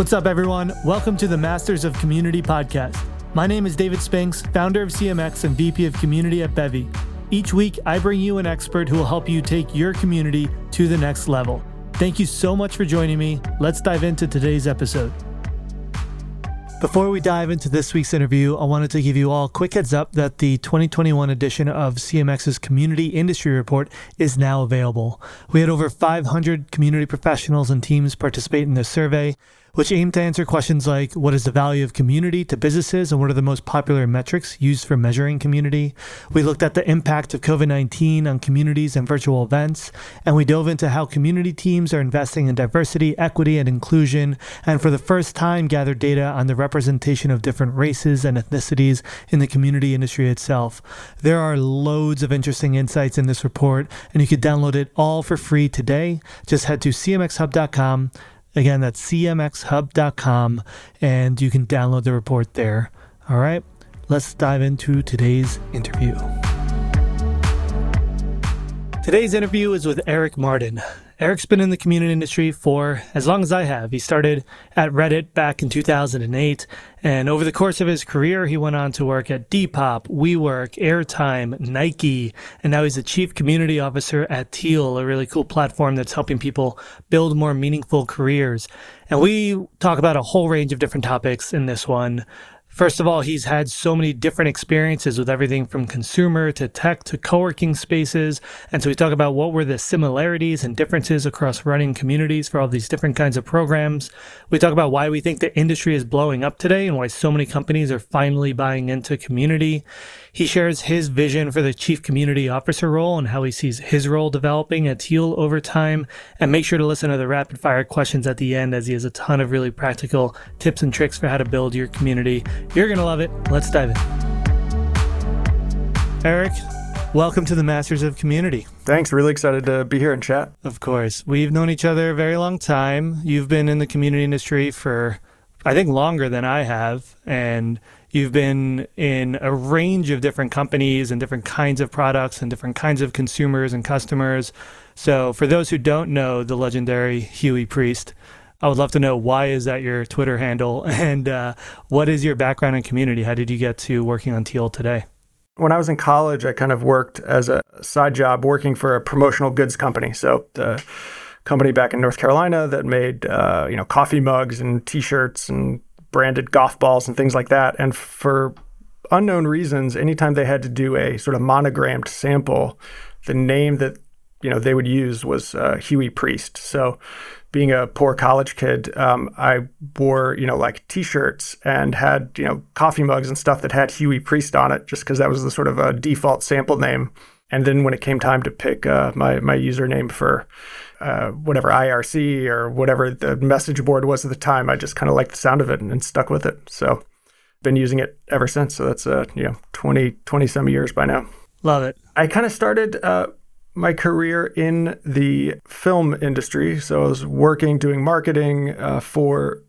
What's up, everyone? Welcome to the Masters of Community podcast. My name is David Spinks, founder of CMX and VP of Community at Bevy. Each week, I bring you an expert who will help you take your community to the next level. Thank you so much for joining me. Let's dive into today's episode. Before we dive into this week's interview, I wanted to give you all a quick heads up that the 2021 edition of CMX's Community Industry Report is now available. We had over 500 community professionals and teams participate in this survey, which aimed to answer questions like, what is the value of community to businesses and what are the most popular metrics used for measuring community? We looked at the impact of COVID-19 on communities and virtual events, and we dove into how community teams are investing in diversity, equity, and inclusion, and for the first time gathered data on the representation of different races and ethnicities in the community industry itself. There are loads of interesting insights in this report, and you can download it all for free today. Just head to cmxhub.com. Again, that's cmxhub.com, and you can download the report there. All right, let's dive into today's interview. Today's interview is with Eric Martin. Eric's been in the community industry for as long as I have. He started at Reddit back in 2008, and over the course of his career, he went on to work at Depop, WeWork, Airtime, Nike, and now he's the Chief Community Officer at Teal, a really cool platform that's helping people build more meaningful careers. And we talk about a whole range of different topics in this one. First of all, he's had so many different experiences with everything from consumer to tech to co-working spaces. And so we talk about what were the similarities and differences across running communities for all these different kinds of programs. We talk about why we think the industry is blowing up today and why so many companies are finally buying into community. He shares his vision for the Chief Community Officer role and how he sees his role developing at Teal over time. And make sure to listen to the rapid fire questions at the end, as he has a ton of really practical tips and tricks for how to build your community. You're going to love it. Let's dive in. Eric, welcome to the Masters of Community. Thanks. Really excited to be here and chat. Of course. We've known each other a very long time. You've been in the community industry for, I think, longer than I have. And you've been in a range of different companies and different kinds of products and different kinds of consumers and customers. So for those who don't know the legendary Huey Priest, I would love to know, why is that your Twitter handle? And what is your background in community? How did you get to working on Teal today? When I was in college, I kind of worked as a side job working for a promotional goods company. So the company back in North Carolina that made coffee mugs and T-shirts and branded golf balls and things like that. And for unknown reasons, anytime they had to do a sort of monogrammed sample, the name that they would use was Huey Priest. So being a poor college kid, I wore, T-shirts and had, coffee mugs and stuff that had Huey Priest on it, just because that was the sort of a default sample name. And then when it came time to pick my username for whatever IRC or whatever the message board was at the time, I just kind of liked the sound of it and stuck with it. So been using it ever since. So that's, 20-some years by now. Love it. I kind of started my career in the film industry. So I was doing marketing for,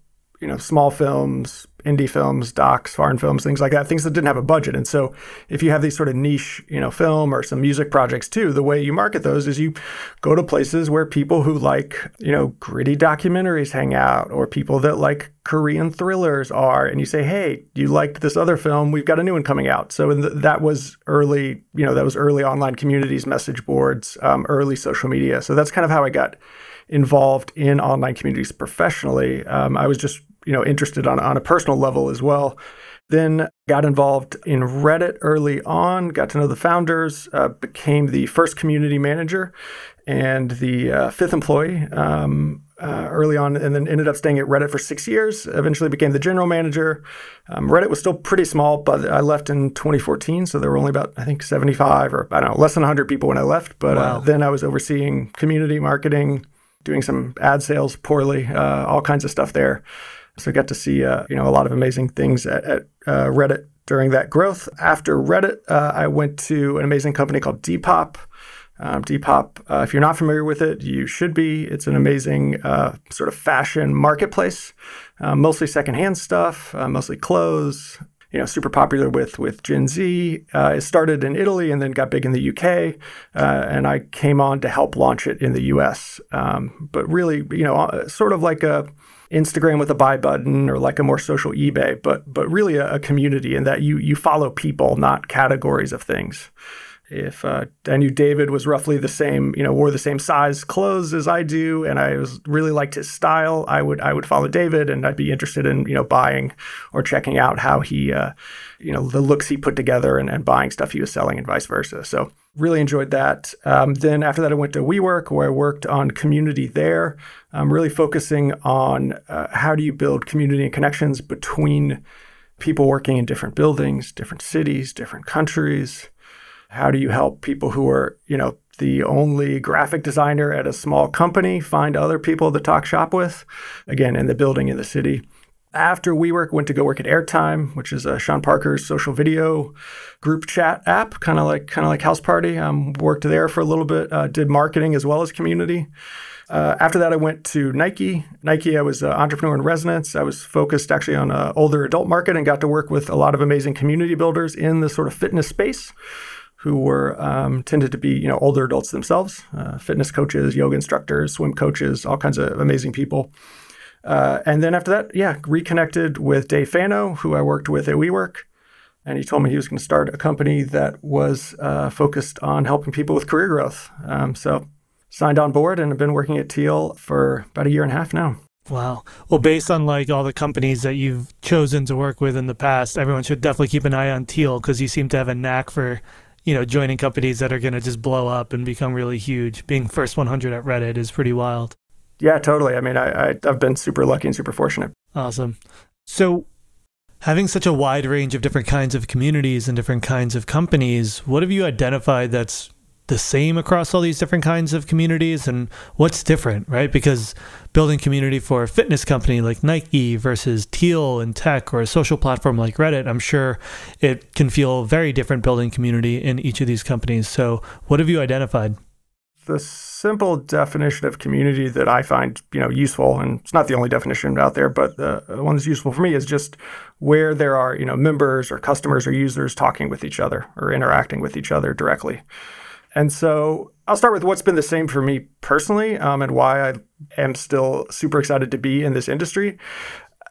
small films, indie films, docs, foreign films, things like that, things that didn't have a budget. And so if you have these sort of niche, film or some music projects too, the way you market those is you go to places where people who like, gritty documentaries hang out, or people that like Korean thrillers are, and you say, hey, you liked this other film, we've got a new one coming out. So that was early, early online communities, message boards, early social media. So that's kind of how I got involved in online communities professionally. I was just interested on a personal level as well. Then got involved in Reddit early on, got to know the founders, became the first community manager and the fifth employee early on, and then ended up staying at Reddit for 6 years, eventually became the general manager. Reddit was still pretty small, but I left in 2014, so there were only about, I think, 75 or, less than 100 people when I left. But wow. Then I was overseeing community marketing, doing some ad sales poorly, all kinds of stuff there. So I got to see, a lot of amazing things at Reddit during that growth. After Reddit, I went to an amazing company called Depop. Depop, if you're not familiar with it, you should be. It's an amazing sort of fashion marketplace, mostly secondhand stuff, mostly clothes, you know, super popular with Gen Z. It started in Italy and then got big in the UK, and I came on to help launch it in the US. But really, you know, sort of like a Instagram with a buy button, or like a more social eBay, but really a community in that you follow people, not categories of things. If I knew David was roughly the same, you know, wore the same size clothes as I do, and I was really liked his style, I would follow David, and I'd be interested in, you know, buying or checking out how he, you know, the looks he put together, and buying stuff he was selling, and vice versa. So really enjoyed that. Then after that, I went to WeWork, where I worked on community there. I'm really focusing on how do you build community and connections between people working in different buildings, different cities, different countries. How do you help people who are, you know, the only graphic designer at a small company find other people to talk shop with? Again, in the building, in the city. After WeWork, went to go work at Airtime, which is Sean Parker's social video group chat app, kind of like House Party. Worked there for a little bit. Did marketing as well as community. After that, I went to Nike. Nike, I was an entrepreneur in residence. I was focused actually on an older adult market, and got to work with a lot of amazing community builders in the sort of fitness space, who were tended to be, you know, older adults themselves, fitness coaches, yoga instructors, swim coaches, all kinds of amazing people. And then after that, yeah, reconnected with Dave Fano, who I worked with at WeWork. And he told me he was going to start a company that was focused on helping people with career growth. So signed on board, and have been working at Teal for about a year and a half now. Wow. Well, based on like all the companies that you've chosen to work with in the past, everyone should definitely keep an eye on Teal, because you seem to have a knack for, you know, joining companies that are going to just blow up and become really huge. Being first 100 at Reddit is pretty wild. Yeah, totally. I mean, I've been super lucky and super fortunate. Awesome. So having such a wide range of different kinds of communities and different kinds of companies, what have you identified that's the same across all these different kinds of communities, and what's different, right? Because building community for a fitness company like Nike versus Teal and tech, or a social platform like Reddit, I'm sure it can feel very different building community in each of these companies. So what have you identified? The simple definition of community that I find, you know, useful, and it's not the only definition out there, but the one that's useful for me is just where there are, you know, members or customers or users talking with each other or interacting with each other directly. And so I'll start with what's been the same for me personally, and why I am still super excited to be in this industry.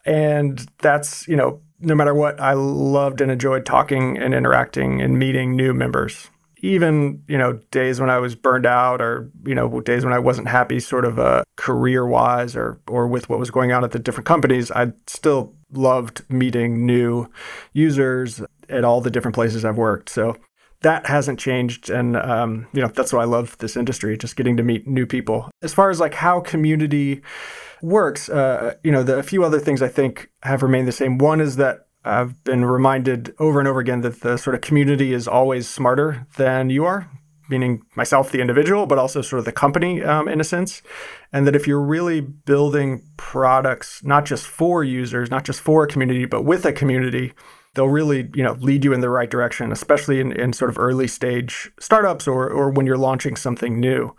And that's, you know, no matter what, I loved and enjoyed talking and interacting and meeting new members. Even, you know, days when I was burned out, or, you know, days when I wasn't happy sort of career-wise, or with what was going on at the different companies, I still loved meeting new users at all the different places I've worked. So that hasn't changed, and you know, that's why I love this industry, just getting to meet new people. As far as like how community works, you know, a few other things I think have remained the same. One is that I've been reminded over and over again that the sort of community is always smarter than you are, meaning myself, the individual, but also sort of the company in a sense. And that if you're really building products, not just for users, not just for a community, but with a community, they'll really, you know, lead you in the right direction, especially in sort of early stage startups, or when you're launching something new.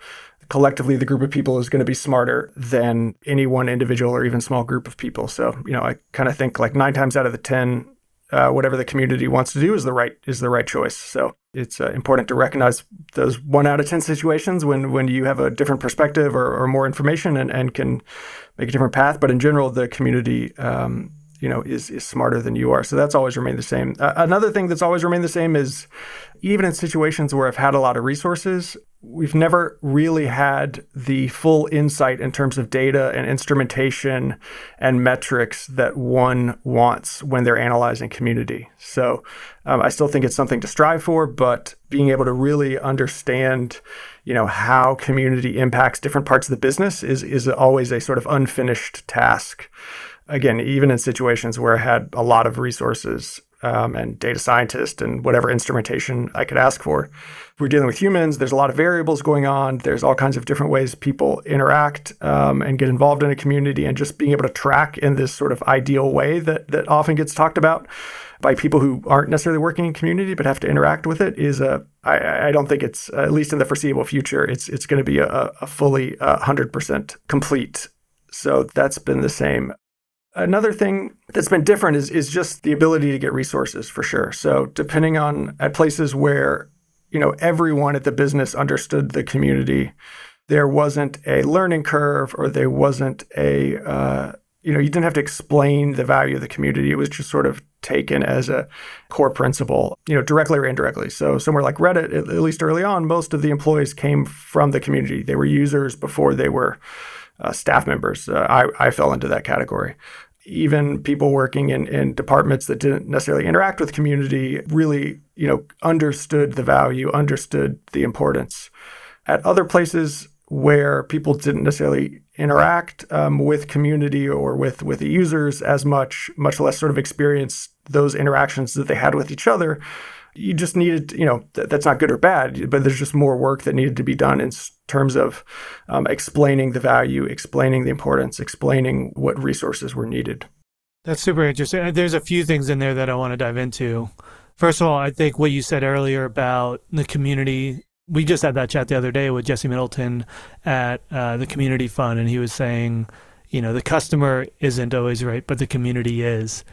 Collectively, the group of people is going to be smarter than any one individual or even small group of people. So, you know, I kind of think like 9 times out of 10, whatever the community wants to do is the right choice. So it's important to recognize those 1 out of 10 situations when you have a different perspective or more information and can make a different path. But in general, the community, you know, is smarter than you are. So that's always remained the same. Another thing that's always remained the same is, even in situations where I've had a lot of resources, we've never really had the full insight in terms of data and instrumentation and metrics that one wants when they're analyzing community. So I still think it's something to strive for, but being able to really understand, you know, how community impacts different parts of the business is always a sort of unfinished task. Again, even in situations where I had a lot of resources and data scientists and whatever instrumentation I could ask for. If we're dealing with humans, there's a lot of variables going on. There's all kinds of different ways people interact and get involved in a community, and just being able to track in this sort of ideal way that often gets talked about by people who aren't necessarily working in community but have to interact with it is I don't think it's, at least in the foreseeable future, it's going to be a fully 100% complete. So that's been the same. Another thing that's been different is just the ability to get resources, for sure. So depending on at places where, you know, everyone at the business understood the community, there wasn't a learning curve, or there wasn't a, you didn't have to explain the value of the community. It was just sort of taken as a core principle, you know, directly or indirectly. So somewhere like Reddit, at least early on, most of the employees came from the community. They were users before they were staff members. I fell into that category. Even people working in departments that didn't necessarily interact with community really, you know, understood the value, understood the importance. At other places where people didn't necessarily interact with community or with the users as much, much less sort of experience those interactions that they had with each other, you just needed, you know, that's not good or bad, but there's just more work that needed to be done in terms of explaining the value, explaining the importance, explaining what resources were needed. That's super interesting. There's a few things in there that I want to dive into. First of all, I think what you said earlier about the community, we just had that chat the other day with Jesse Middleton at the Community Fund, and he was saying, you know, the customer isn't always right, but the community is.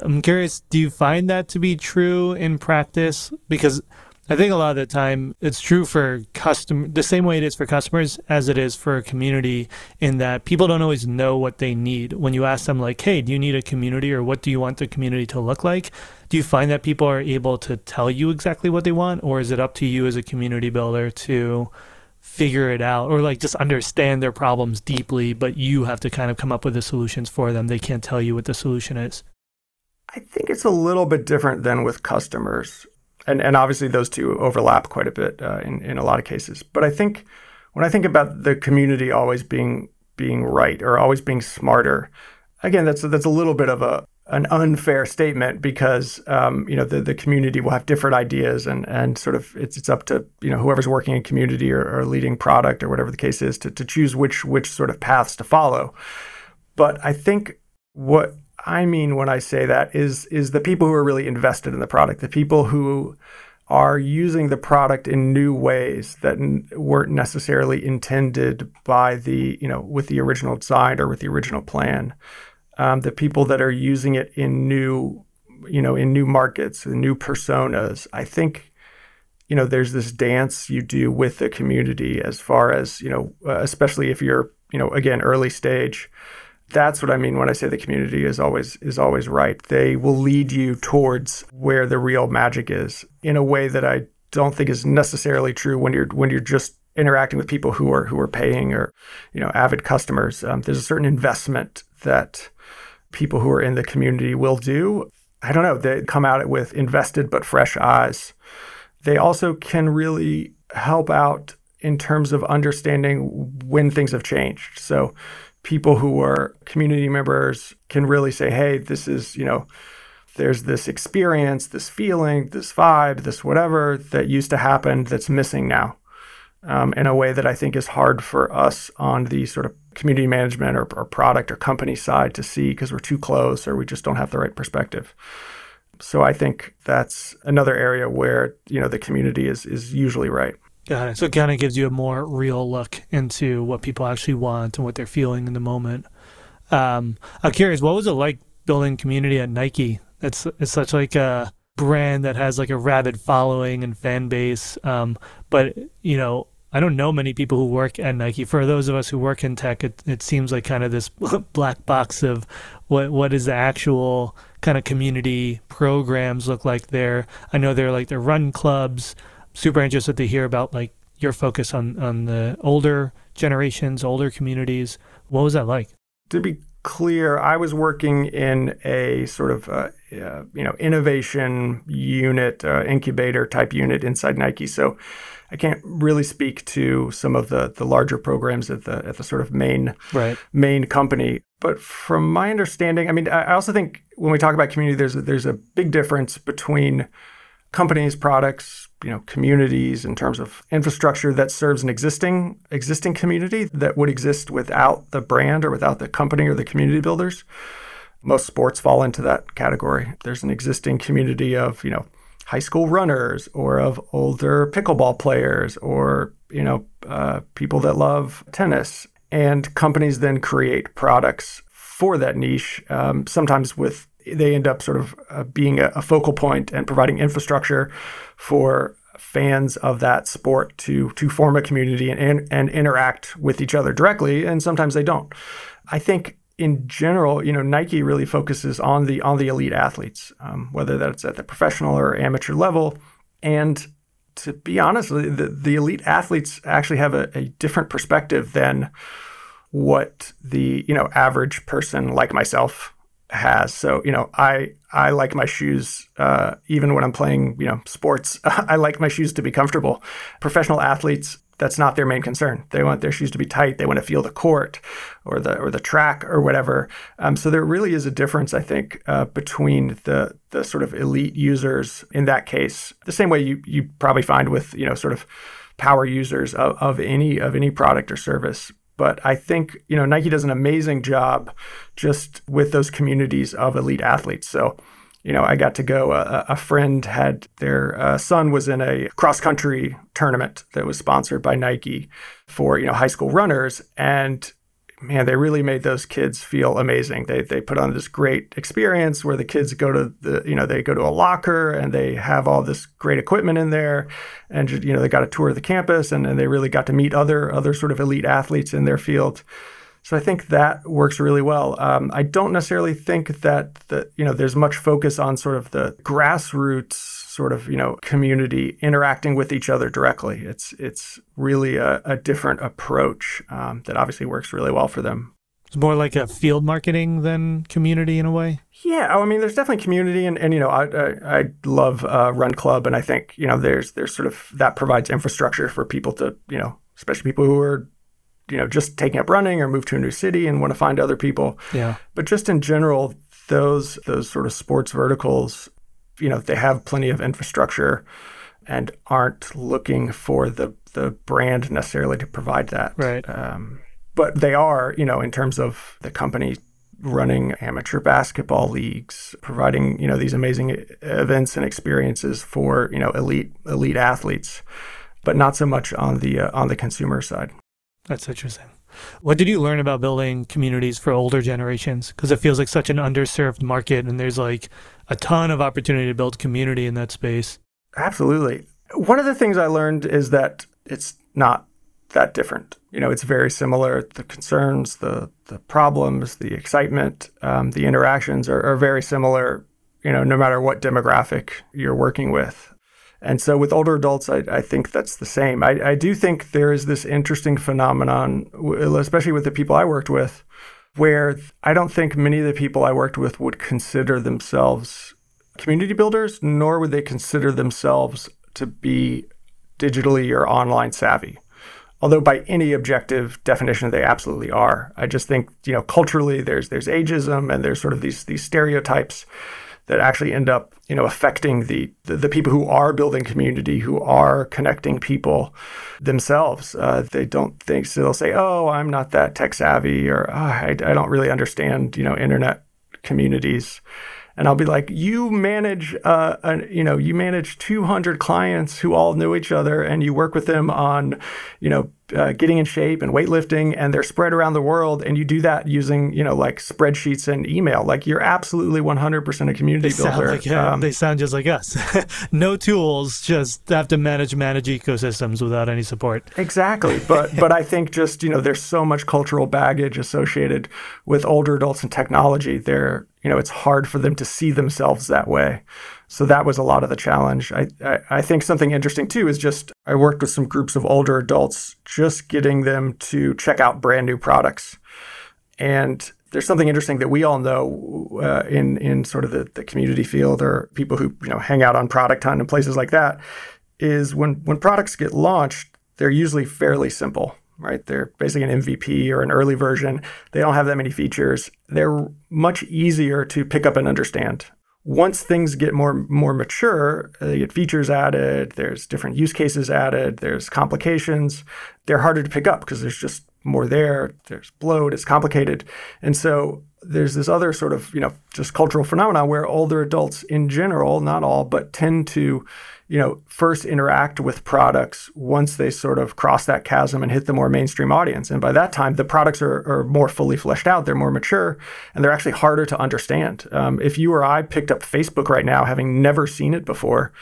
I'm curious, do you find that to be true in practice? Because I think a lot of the time it's true for the same way it is for customers as it is for a community, in that people don't always know what they need. When you ask them like, hey, do you need a community, or what do you want the community to look like? Do you find that people are able to tell you exactly what they want, or is it up to you as a community builder to figure it out, or like just understand their problems deeply, but you have to kind of come up with the solutions for them? They can't tell you what the solution is. I think it's a little bit different than with customers. And obviously those two overlap quite a bit in a lot of cases. But I think when I think about the community always being right or always being smarter, again, that's a little bit of an unfair statement, because the community will have different ideas and sort of it's up to, you know, whoever's working in community or leading product or whatever the case is to choose which sort of paths to follow. But I think what I mean when I say that is the people who are really invested in the product, the people who are using the product in new ways that weren't necessarily intended by the, you know, with the original design or with the original plan, the people that are using it in new, you know, in new markets, in new personas. I think, you know, there's this dance you do with the community as far as, you know, especially if you're, you know, again, early stage. That's what I mean when I say the community is always right. They will lead you towards where the real magic is in a way that I don't think is necessarily true when you're just interacting with people who are paying or, you know, avid customers. There's a certain investment that people who are in the community will do. I don't know. They come at it with invested but fresh eyes. They also can really help out in terms of understanding when things have changed. So people who are community members can really say, hey, this is, you know, there's this experience, this feeling, this vibe, this whatever that used to happen that's missing now in a way that I think is hard for us on the sort of community management or product or company side to see, because we're too close or we just don't have the right perspective. So I think that's another area where, you know, the community is usually right. Got it. So it kind of gives you a more real look into what people actually want and what they're feeling in the moment. I'm curious, what was it like building community at Nike? It's such like a brand that has like a rabid following and fan base. But, you know, I don't know many people who work at Nike. For those of us who work in tech, it seems like kind of this black box of what is the actual kind of community programs look like there. I know they're like the run clubs. Super interested to hear about like your focus on the older generations, older communities. What was that like? To be clear, I was working in a sort of innovation unit, incubator type unit inside Nike. So I can't really speak to some of the larger programs at the sort of main company. But from my understanding, I mean, I also think when we talk about community, there's a big difference between companies, products, you know, communities in terms of infrastructure that serves an existing community that would exist without the brand or without the company or the community builders. Most sports fall into that category. There's an existing community of, you know, high school runners or of older pickleball players or, you know, people that love tennis. And companies then create products for that niche, sometimes with they end up sort of being a focal point and providing infrastructure for fans of that sport to form a community and interact with each other directly, and sometimes they don't. I think in general, you know, Nike really focuses on the elite athletes, whether that's at the professional or amateur level. And to be honest, the elite athletes actually have a different perspective than what the, you know, average person like myself has. So, you know, I like my shoes, even when I'm playing, you know, sports, I like my shoes to be comfortable. Professional athletes, that's not their main concern. They want their shoes to be tight. They want to feel the court or the track or whatever. So there really is a difference, I think, between the sort of elite users in that case, the same way you probably find with, you know, sort of power users of any product or service. But I think, you know, Nike does an amazing job just with those communities of elite athletes. So, you know, I got to go, a friend had their son was in a cross-country tournament that was sponsored by Nike for, you know, high school runners. And man, they really made those kids feel amazing. They put on this great experience where the kids go to the, you know, they go to a locker and they have all this great equipment in there, and you know, they got a tour of the campus, and they really got to meet other sort of elite athletes in their field. So I think that works really well. I don't necessarily think that you know, there's much focus on sort of the grassroots sort of, you know, community interacting with each other directly. It's really a different approach that obviously works really well for them. It's more like a field marketing than community in a way? Yeah. I mean, there's definitely community. And you know, I love Run Club. And I think, you know, there's sort of that provides infrastructure for people to, you know, especially people who are, you know, just taking up running or move to a new city and want to find other people. Yeah. But just in general, those sort of sports verticals, you know, they have plenty of infrastructure and aren't looking for the brand necessarily to provide that. Right. But they are, you know, in terms of the company running amateur basketball leagues, providing, you know, these amazing events and experiences for, you know, elite athletes, but not so much on the consumer side. That's interesting. What did you learn about building communities for older generations? Because it feels like such an underserved market, and there's like a ton of opportunity to build community in that space. Absolutely. One of the things I learned is that it's not that different. You know, it's very similar. The concerns, the problems, the excitement, the interactions are very similar, you know, no matter what demographic you're working with. And so with older adults, I think that's the same. I do think there is this interesting phenomenon, especially with the people I worked with, where I don't think many of the people I worked with would consider themselves community builders, nor would they consider themselves to be digitally or online savvy. Although by any objective definition, they absolutely are. I just think, you know, culturally there's ageism and there's sort of these stereotypes that actually end up, you know, affecting the people who are building community, who are connecting people themselves. They don't think, so they'll say, oh, I'm not that tech savvy, or I don't really understand, you know, internet communities. And I'll be like, you manage, you manage 200 clients who all know each other, and you work with them on, you know, getting in shape and weightlifting, and they're spread around the world. And you do that using, you know, like spreadsheets and email. Like, you're absolutely 100% a community builder. They sound just like us. No tools, just have to manage ecosystems without any support. Exactly. But I think just, you know, there's so much cultural baggage associated with older adults and technology. They're, you know, it's hard for them to see themselves that way. So that was a lot of the challenge. I think something interesting too is just, I worked with some groups of older adults, just getting them to check out brand new products. And there's something interesting that we all know in sort of the community field, or people who, you know, hang out on Product Hunt and places like that, is when products get launched, they're usually fairly simple. Right? They're basically an MVP or an early version. They don't have that many features. They're much easier to pick up and understand. Once things get more mature, they get features added, there's different use cases added, there's complications. They're harder to pick up because there's just more there, there's bloat, it's complicated. And so there's this other sort of, you know, just cultural phenomenon where older adults in general, not all, but tend to, you know, first interact with products once they sort of cross that chasm and hit the more mainstream audience. And by that time, the products are more fully fleshed out, they're more mature, and they're actually harder to understand. If you or I picked up Facebook right now, having never seen it before,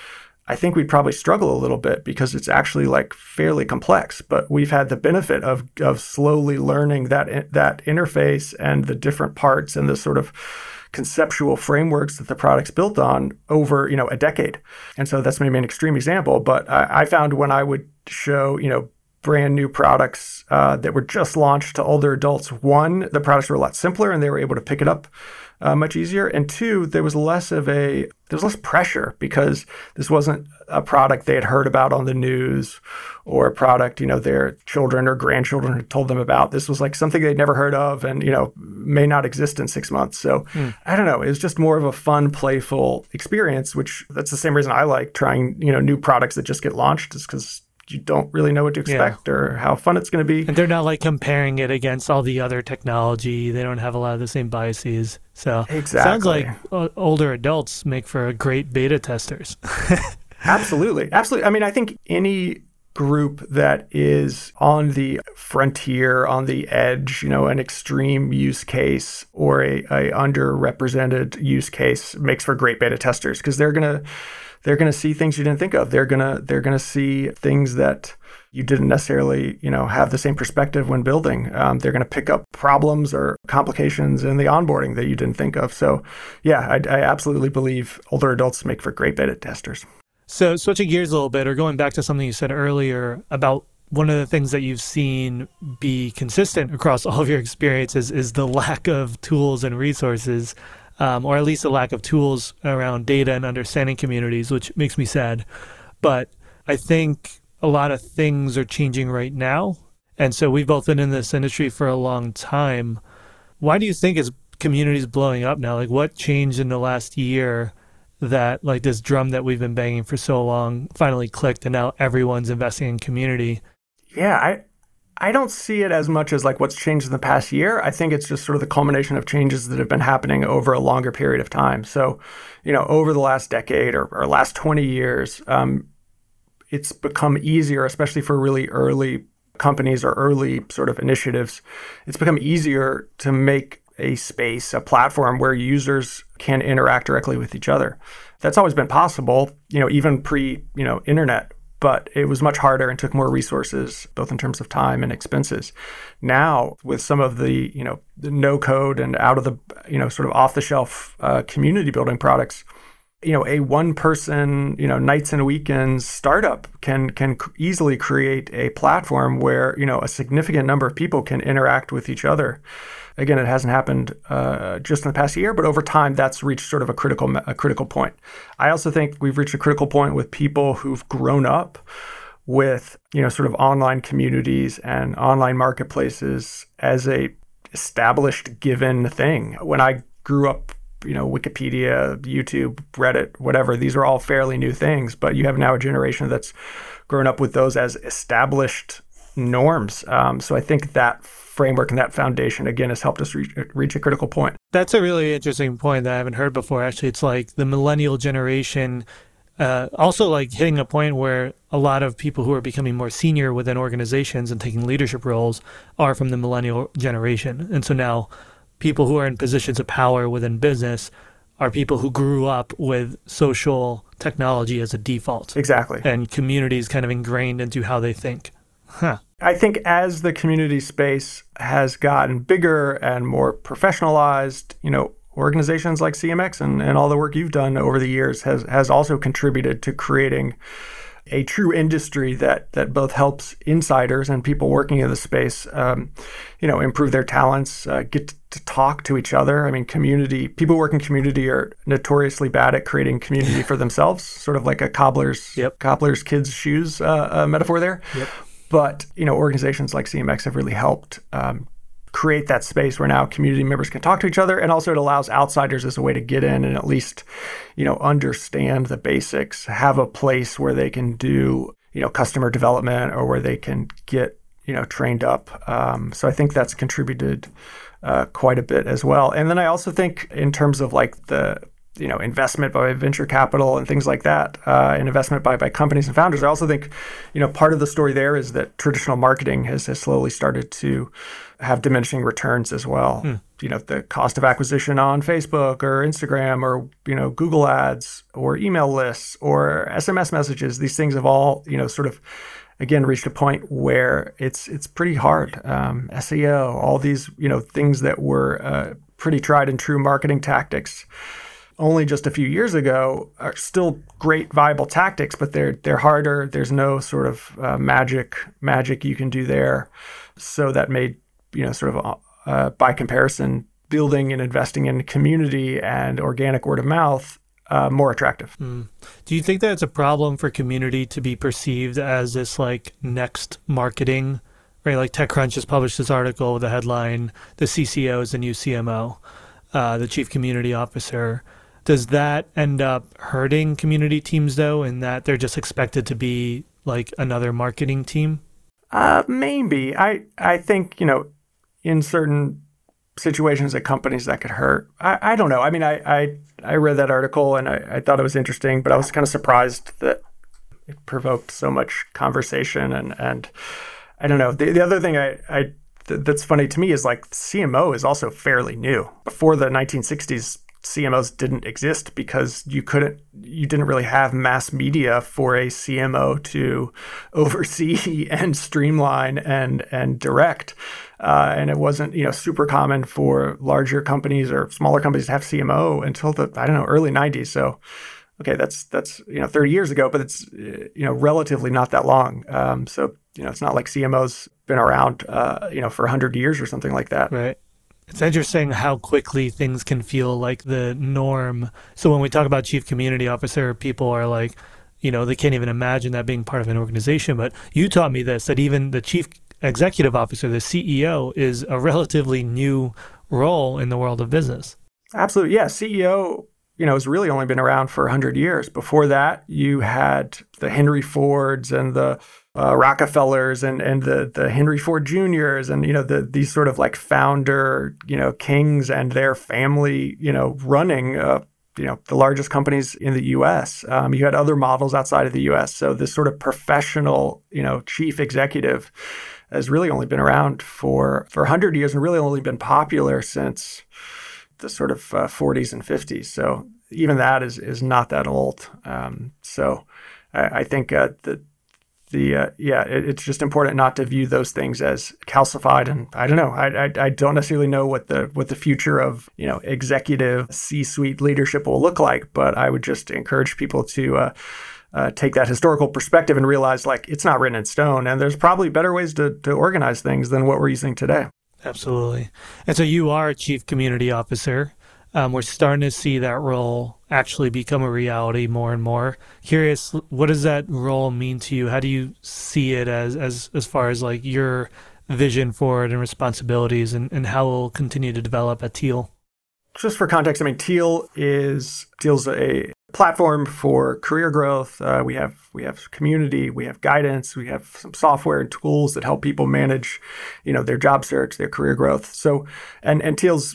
I think we'd probably struggle a little bit because it's actually like fairly complex, but we've had the benefit of slowly learning that interface and the different parts and the sort of conceptual frameworks that the product's built on over, you know, a decade. And so that's maybe an extreme example, but I found when I would show, you know, brand new products that were just launched to older adults, one, the products were a lot simpler and they were able to pick it up much easier. And two, there was less pressure because this wasn't a product they had heard about on the news or a product, you know, their children or grandchildren had told them about. This was like something they'd never heard of and, you know, may not exist in 6 months. So I don't know, it was just more of a fun, playful experience, which that's the same reason I like trying, you know, new products that just get launched is because you don't really know what to expect or how fun it's going to be. And they're not like comparing it against all the other technology. They don't have a lot of the same biases. So exactly. It sounds like older adults make for great beta testers. Absolutely. Absolutely. I mean, I think any group that is on the frontier, on the edge, you know, an extreme use case or a underrepresented use case makes for great beta testers because they're going to see things you didn't think of. They're going to see things that you didn't necessarily, you know, have the same perspective when building. They're going to pick up problems or complications in the onboarding that you didn't think of. So, yeah, I absolutely believe older adults make for great beta testers. So switching gears a little bit or going back to something you said earlier about one of the things that you've seen be consistent across all of your experiences is the lack of tools and resources. Or at least a lack of tools around data and understanding communities, which makes me sad. But I think a lot of things are changing right now. And so we've both been in this industry for a long time. Why do you think is communities blowing up now? Like what changed in the last year that like this drum that we've been banging for so long finally clicked and now everyone's investing in community? Yeah, I don't see it as much as like what's changed in the past year. I think it's just sort of the culmination of changes that have been happening over a longer period of time. So, you know, over the last decade or last 20 years, it's become easier, especially for really early companies or early sort of initiatives. It's become easier to make a space, a platform where users can interact directly with each other. That's always been possible, you know, even pre, you know, internet. But it was much harder and took more resources, both in terms of time and expenses. Now, with some of the, you know, the no-code and out of the, you know, sort of off-the-shelf community building products, you know, a one-person, you know, nights and weekends startup can easily create a platform where, you know, a significant number of people can interact with each other. Again, it hasn't happened just in the past year, but over time, that's reached sort of a critical point. I also think we've reached a critical point with people who've grown up with, you know, sort of online communities and online marketplaces as a established given thing. When I grew up, you know, Wikipedia, YouTube, Reddit, whatever, these are all fairly new things, but you have now a generation that's grown up with those as established norms. So I think that framework and that foundation, again, has helped us reach a critical point. That's a really interesting point that I haven't heard before. Actually, it's like the millennial generation also like hitting a point where a lot of people who are becoming more senior within organizations and taking leadership roles are from the millennial generation. And so now people who are in positions of power within business are people who grew up with social technology as a default. Exactly. And communities kind of ingrained into how they think. Huh. I think as the community space has gotten bigger and more professionalized, you know, organizations like CMX and all the work you've done over the years has also contributed to creating a true industry that both helps insiders and people working in the space, you know, improve their talents, get to talk to each other. I mean, people working community are notoriously bad at creating community for themselves, sort of like a cobbler's kids' shoes metaphor there. Yep. But, you know, organizations like CMX have really helped create that space where now community members can talk to each other. And also it allows outsiders as a way to get in and at least, you know, understand the basics, have a place where they can do, you know, customer development or where they can get, trained up. So I think that's contributed quite a bit as well. And then I also think in terms of like the investment by venture capital and things like that, and investment by companies and founders. I also think, part of the story there is that traditional marketing has slowly started to have diminishing returns as well. The cost of acquisition on Facebook or Instagram or, Google ads or email lists or SMS messages, these things have all, sort of, again, reached a point where it's pretty hard. SEO, all these, things that were pretty tried and true marketing tactics only just a few years ago are still great viable tactics, but they're harder. There's no sort of magic you can do there. So that made, by comparison, building and investing in community and organic word of mouth more attractive. Do you think that it's a problem for community to be perceived as this like next marketing, right? Like TechCrunch just published this article with the headline, "The CCO is the new CMO, the Chief Community Officer." Does that end up hurting community teams, though, in that they're just expected to be like another marketing team? Maybe. I think, in certain situations at companies that could hurt. I don't know. I mean, I read that article and I thought it was interesting, but I was kind of surprised that it provoked so much conversation. And I don't know. The other thing that's funny to me is like CMO is also fairly new. Before the 1960s, CMOs didn't exist because you didn't really have mass media for a CMO to oversee and streamline and direct. And it wasn't, super common for larger companies or smaller companies to have CMO until the, early 90s. So, okay, that's 30 years ago, but it's, relatively not that long. So, it's not like CMO's been around, for 100 years or something like that. Right. It's interesting how quickly things can feel like the norm. So when we talk about Chief Community Officer, people are like, they can't even imagine that being part of an organization. But you taught me this, that even the Chief Executive Officer, the CEO, is a relatively new role in the world of business. Absolutely. Yeah. CEO, has really only been around for 100 years. Before that, you had the Henry Fords and the Rockefellers and the Henry Ford Juniors and, these sort of like founder, kings and their family, running, the largest companies in the U.S. You had other models outside of the U.S. So this sort of professional, chief executive has really only been around for 100 years and really only been popular since the sort of 40s and 50s. So even that is not that old. So I think it's just important not to view those things as calcified. And I don't know, I don't necessarily know what the future of, executive C-suite leadership will look like, but I would just encourage people to take that historical perspective and realize like it's not written in stone and there's probably better ways to organize things than what we're using today. Absolutely. And so you are a Chief Community Officer. We're starting to see that role actually become a reality more and more. Curious, what does that role mean to you? How do you see it as far as like your vision for it and responsibilities and how it will continue to develop at Teal? Just for context, Teal's a platform for career growth. We have community, we have guidance, we have some software and tools that help people manage, their job search, their career growth. So, and Teal's,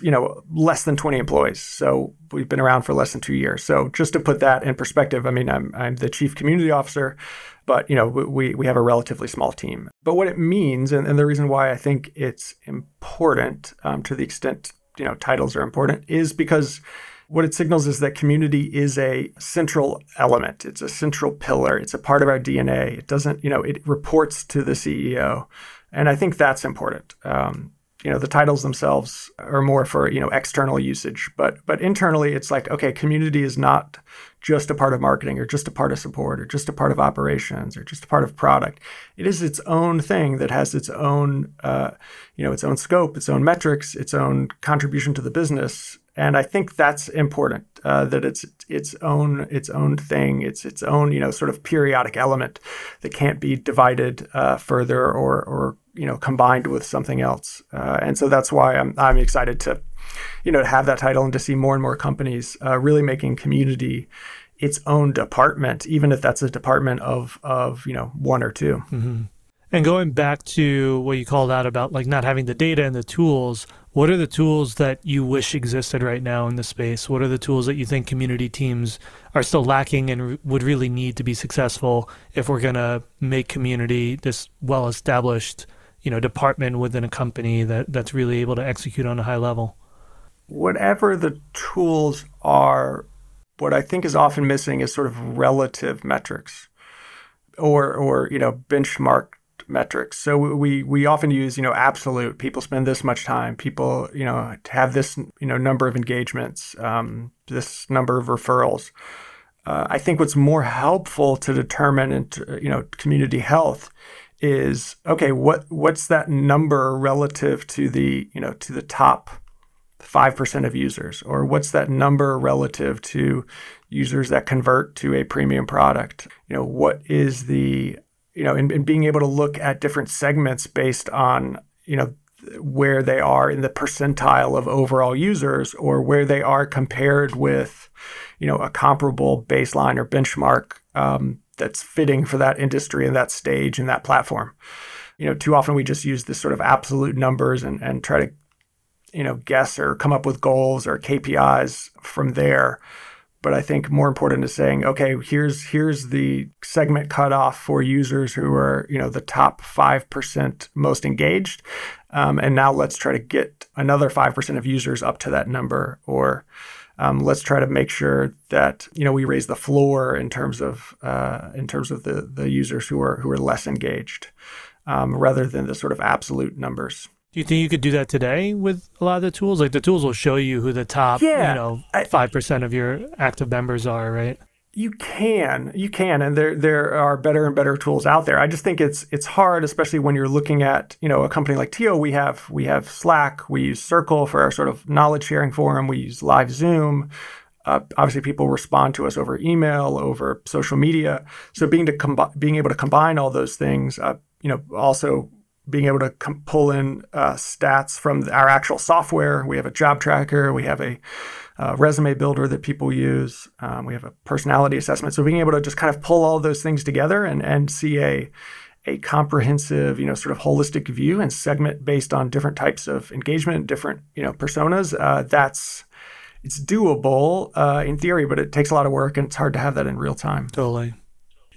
less than 20 employees. So we've been around for less than 2 years. So just to put that in perspective, I'm the Chief Community Officer, but, we have a relatively small team. But what it means, and the reason why I think it's important, to the extent, titles are important, is because what it signals is that community is a central element. It's a central pillar. It's a part of our DNA. It doesn't, it reports to the CEO. And I think that's important. The titles themselves are more for, external usage. But internally, it's like, okay, community is not just a part of marketing or just a part of support or just a part of operations or just a part of product. It is its own thing that has its own, its own scope, its own metrics, its own contribution to the business. And I think that's important, that it's its own thing, it's its own, sort of periodic element that can't be divided further or combined with something else. And so that's why I'm excited to, have that title and to see more and more companies really making community its own department, even if that's a department of one or two. Mm-hmm. And going back to what you called out about like not having the data and the tools, what are the tools that you wish existed right now in the space? What are the tools that you think community teams are still lacking and would really need to be successful if we're going to make community this well-established, you know, department within a company that's really able to execute on a high level? Whatever the tools are, what I think is often missing is sort of relative metrics or you know, benchmark metrics. So we often use, you know, absolute. People spend this much time. People, you know, have this, you know, number of engagements, this number of referrals. I think what's more helpful to determine, you know, community health is, okay, what's that number relative to the, you know, to the top 5% of users, or what's that number relative to users that convert to a premium product? You know, what is the, you know, and being able to look at different segments based on, you know, where they are in the percentile of overall users, or where they are compared with, you know, a comparable baseline or benchmark that's fitting for that industry and that stage and that platform. You know, too often we just use this sort of absolute numbers and try to, you know, guess or come up with goals or KPIs from there. But I think more important is saying, okay, here's the segment cutoff for users who are, you know, the top 5% most engaged. And now let's try to get another 5% of users up to that number. Or let's try to make sure that, you know, we raise the floor in terms of the users who are less engaged, rather than the sort of absolute numbers. Do you think you could do that today with a lot of the tools? Like the tools will show you who the top, you know, 5% of your active members are, right? You can, and there are better and better tools out there. I just think it's hard, especially when you're looking at, you know, a company like Teal. We have Slack, we use Circle for our sort of knowledge sharing forum, we use live Zoom. Obviously, people respond to us over email, over social media. So being able to combine all those things, you know, also being able to pull in stats from our actual software. We have a job tracker. We have a resume builder that people use. We have a personality assessment. So being able to just kind of pull all those things together and see a comprehensive, you know, sort of holistic view and segment based on different types of engagement, different, you know, personas, it's doable in theory, but it takes a lot of work and it's hard to have that in real time. Totally.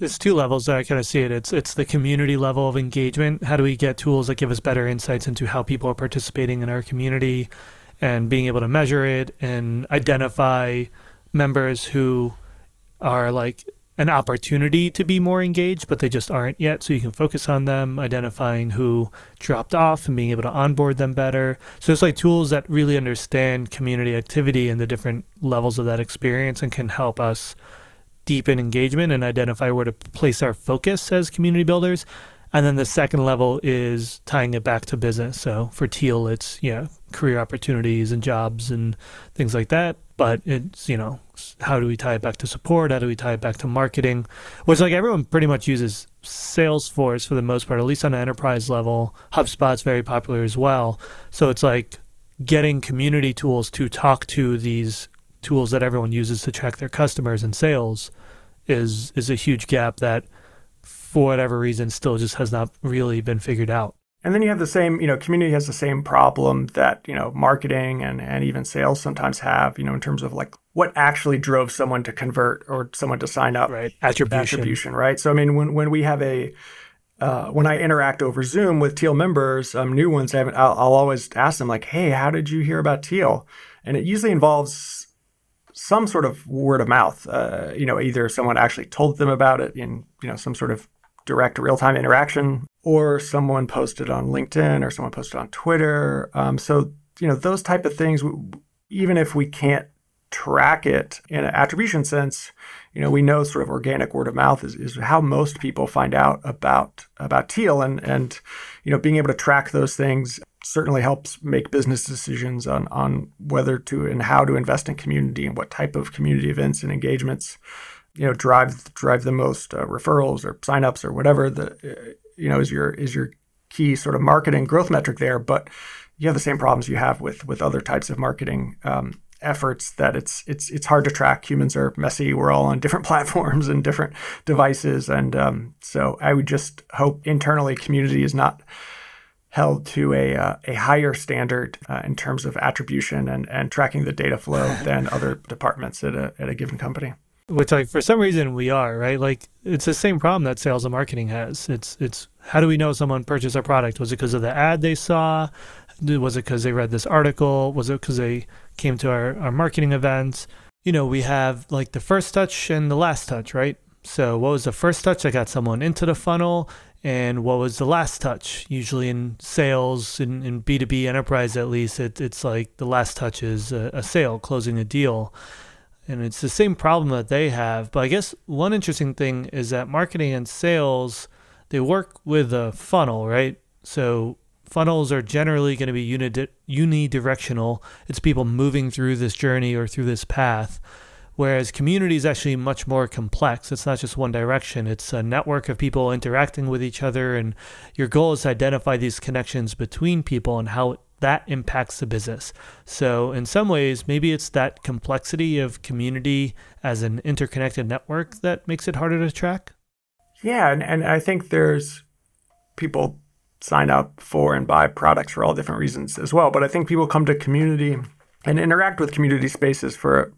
There's two levels that I kind of see it. It's the community level of engagement. How do we get tools that give us better insights into how people are participating in our community and being able to measure it and identify members who are like an opportunity to be more engaged, but they just aren't yet. So you can focus on them, identifying who dropped off and being able to onboard them better. So it's like tools that really understand community activity and the different levels of that experience and can help us deepen engagement and identify where to place our focus as community builders. And then the second level is tying it back to business. So for Teal, it's, you know, career opportunities and jobs and things like that. But it's, you know, how do we tie it back to support? How do we tie it back to marketing? Which, like, everyone pretty much uses Salesforce for the most part, at least on an enterprise level. HubSpot's very popular as well. So it's like getting community tools to talk to these tools that everyone uses to track their customers and sales is a huge gap that for whatever reason still just has not really been figured out. And then you have the same, you know, community has the same problem that, you know, marketing and even sales sometimes have, you know, in terms of like what actually drove someone to convert or someone to sign up. Right. Attribution, right? So I mean, when we have when I interact over Zoom with Teal members, new ones, I'll always ask them like, hey, how did you hear about Teal? And it usually involves some sort of word of mouth, you know, either someone actually told them about it in, you know, some sort of direct real-time interaction, or someone posted on LinkedIn or someone posted on Twitter. So, you know, those type of things, even if we can't track it in an attribution sense, you know, we know sort of organic word of mouth is how most people find out about Teal, and, you know, being able to track those things certainly helps make business decisions on whether to and how to invest in community and what type of community events and engagements, you know, drive the most referrals or signups or whatever you know, is your key sort of marketing growth metric there. But you have the same problems you have with other types of marketing efforts that it's hard to track. Humans are messy. We're all on different platforms and different devices. And so I would just hope internally community is not held to a higher standard in terms of attribution and tracking the data flow than other departments at a given company. Which, like, for some reason we are, right? Like, it's the same problem that sales and marketing has. It's how do we know someone purchased our product? Was it because of the ad they saw? Was it because they read this article? Was it because they came to our marketing events? You know, we have like the first touch and the last touch, right? So what was the first touch that got someone into the funnel? And what was the last touch? Usually in sales, in B2B enterprise at least, it's like the last touch is a sale, closing a deal. And it's the same problem that they have. But I guess one interesting thing is that marketing and sales, they work with a funnel, right? So funnels are generally going to be unidirectional. It's people moving through this journey or through this path. Whereas community is actually much more complex. It's not just one direction. It's a network of people interacting with each other. And your goal is to identify these connections between people and how that impacts the business. So in some ways, maybe it's that complexity of community as an interconnected network that makes it harder to track. Yeah, and I think there's people sign up for and buy products for all different reasons as well. But I think people come to community and interact with community spaces for a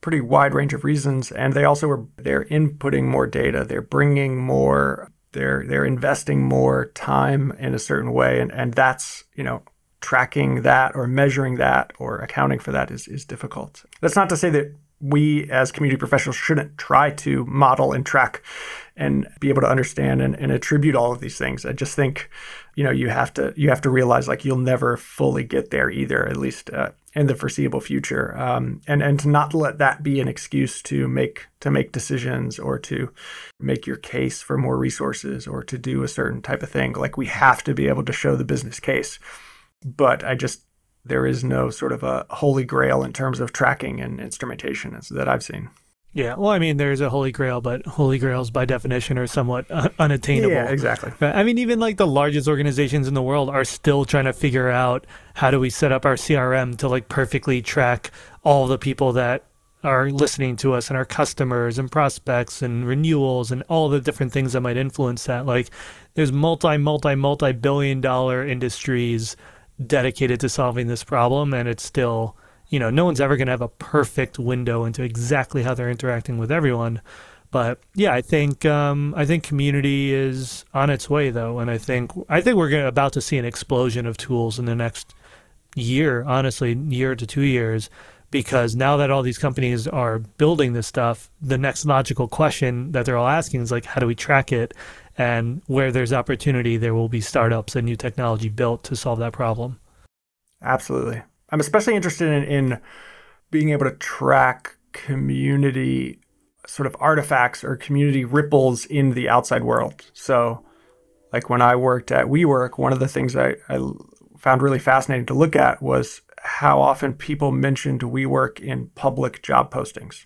pretty wide range of reasons. And they also they're inputting more data. They're bringing more. They're investing more time in a certain way, and that's, you know, tracking that or measuring that or accounting for that is difficult. That's not to say that we as community professionals shouldn't try to model and track and be able to understand and attribute all of these things. I just think, you know, you have to realize, like, you'll never fully get there either, at least in the foreseeable future. And to not let that be an excuse to make decisions or to make your case for more resources or to do a certain type of thing. Like, we have to be able to show the business case. But there is no sort of a holy grail in terms of tracking and instrumentation that I've seen. Yeah, well, I mean, there's a holy grail, but holy grails by definition are somewhat unattainable. Yeah, exactly. I mean, even like the largest organizations in the world are still trying to figure out how do we set up our CRM to like perfectly track all the people that are listening to us and our customers and prospects and renewals and all the different things that might influence that. Like, there's multi-billion-dollar industries dedicated to solving this problem, and it's still, you know, no one's ever going to have a perfect window into exactly how they're interacting with everyone. But yeah, I think community is on its way though, and I think we're about to see an explosion of tools in the next year, honestly, year to 2 years, because now that all these companies are building this stuff, the next logical question that they're all asking is like, how do we track it? And where there's opportunity, there will be startups and new technology built to solve that problem. Absolutely. I'm especially interested in being able to track community sort of artifacts or community ripples in the outside world. So like when I worked at WeWork, one of the things I found really fascinating to look at was how often people mentioned WeWork in public job postings.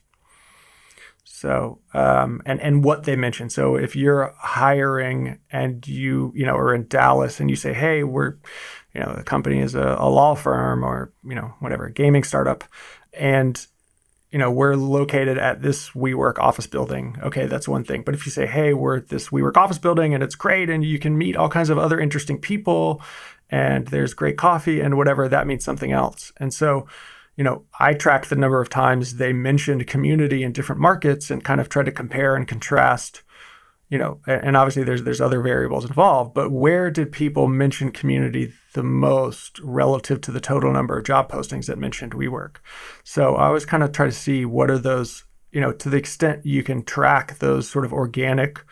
So, and what they mentioned. So if you're hiring and you know, are in Dallas and you say, hey, we're, you know, the company is a law firm or, you know, whatever, a gaming startup. And, you know, we're located at this WeWork office building. Okay, that's one thing. But if you say, hey, we're at this WeWork office building and it's great and you can meet all kinds of other interesting people and there's great coffee and whatever, that means something else. And so, you know, I tracked the number of times they mentioned community in different markets and kind of tried to compare and contrast, you know, and obviously there's other variables involved, but where did people mention community the most relative to the total number of job postings that mentioned WeWork? So I always kind of try to see what are those, you know, to the extent you can track those sort of organic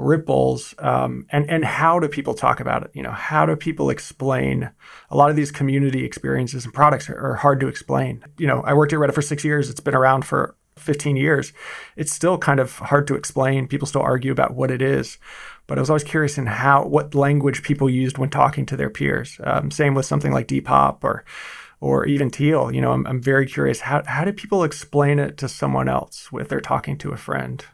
ripples, and how do people talk about it? You know, how do people explain? A lot of these community experiences and products are hard to explain. You know, I worked at Reddit for 6 years. It's been around for 15 years. It's still kind of hard to explain. People still argue about what it is. But I was always curious in what language people used when talking to their peers. Same with something like Depop or even Teal. You know, I'm very curious, how do people explain it to someone else if they're talking to a friend?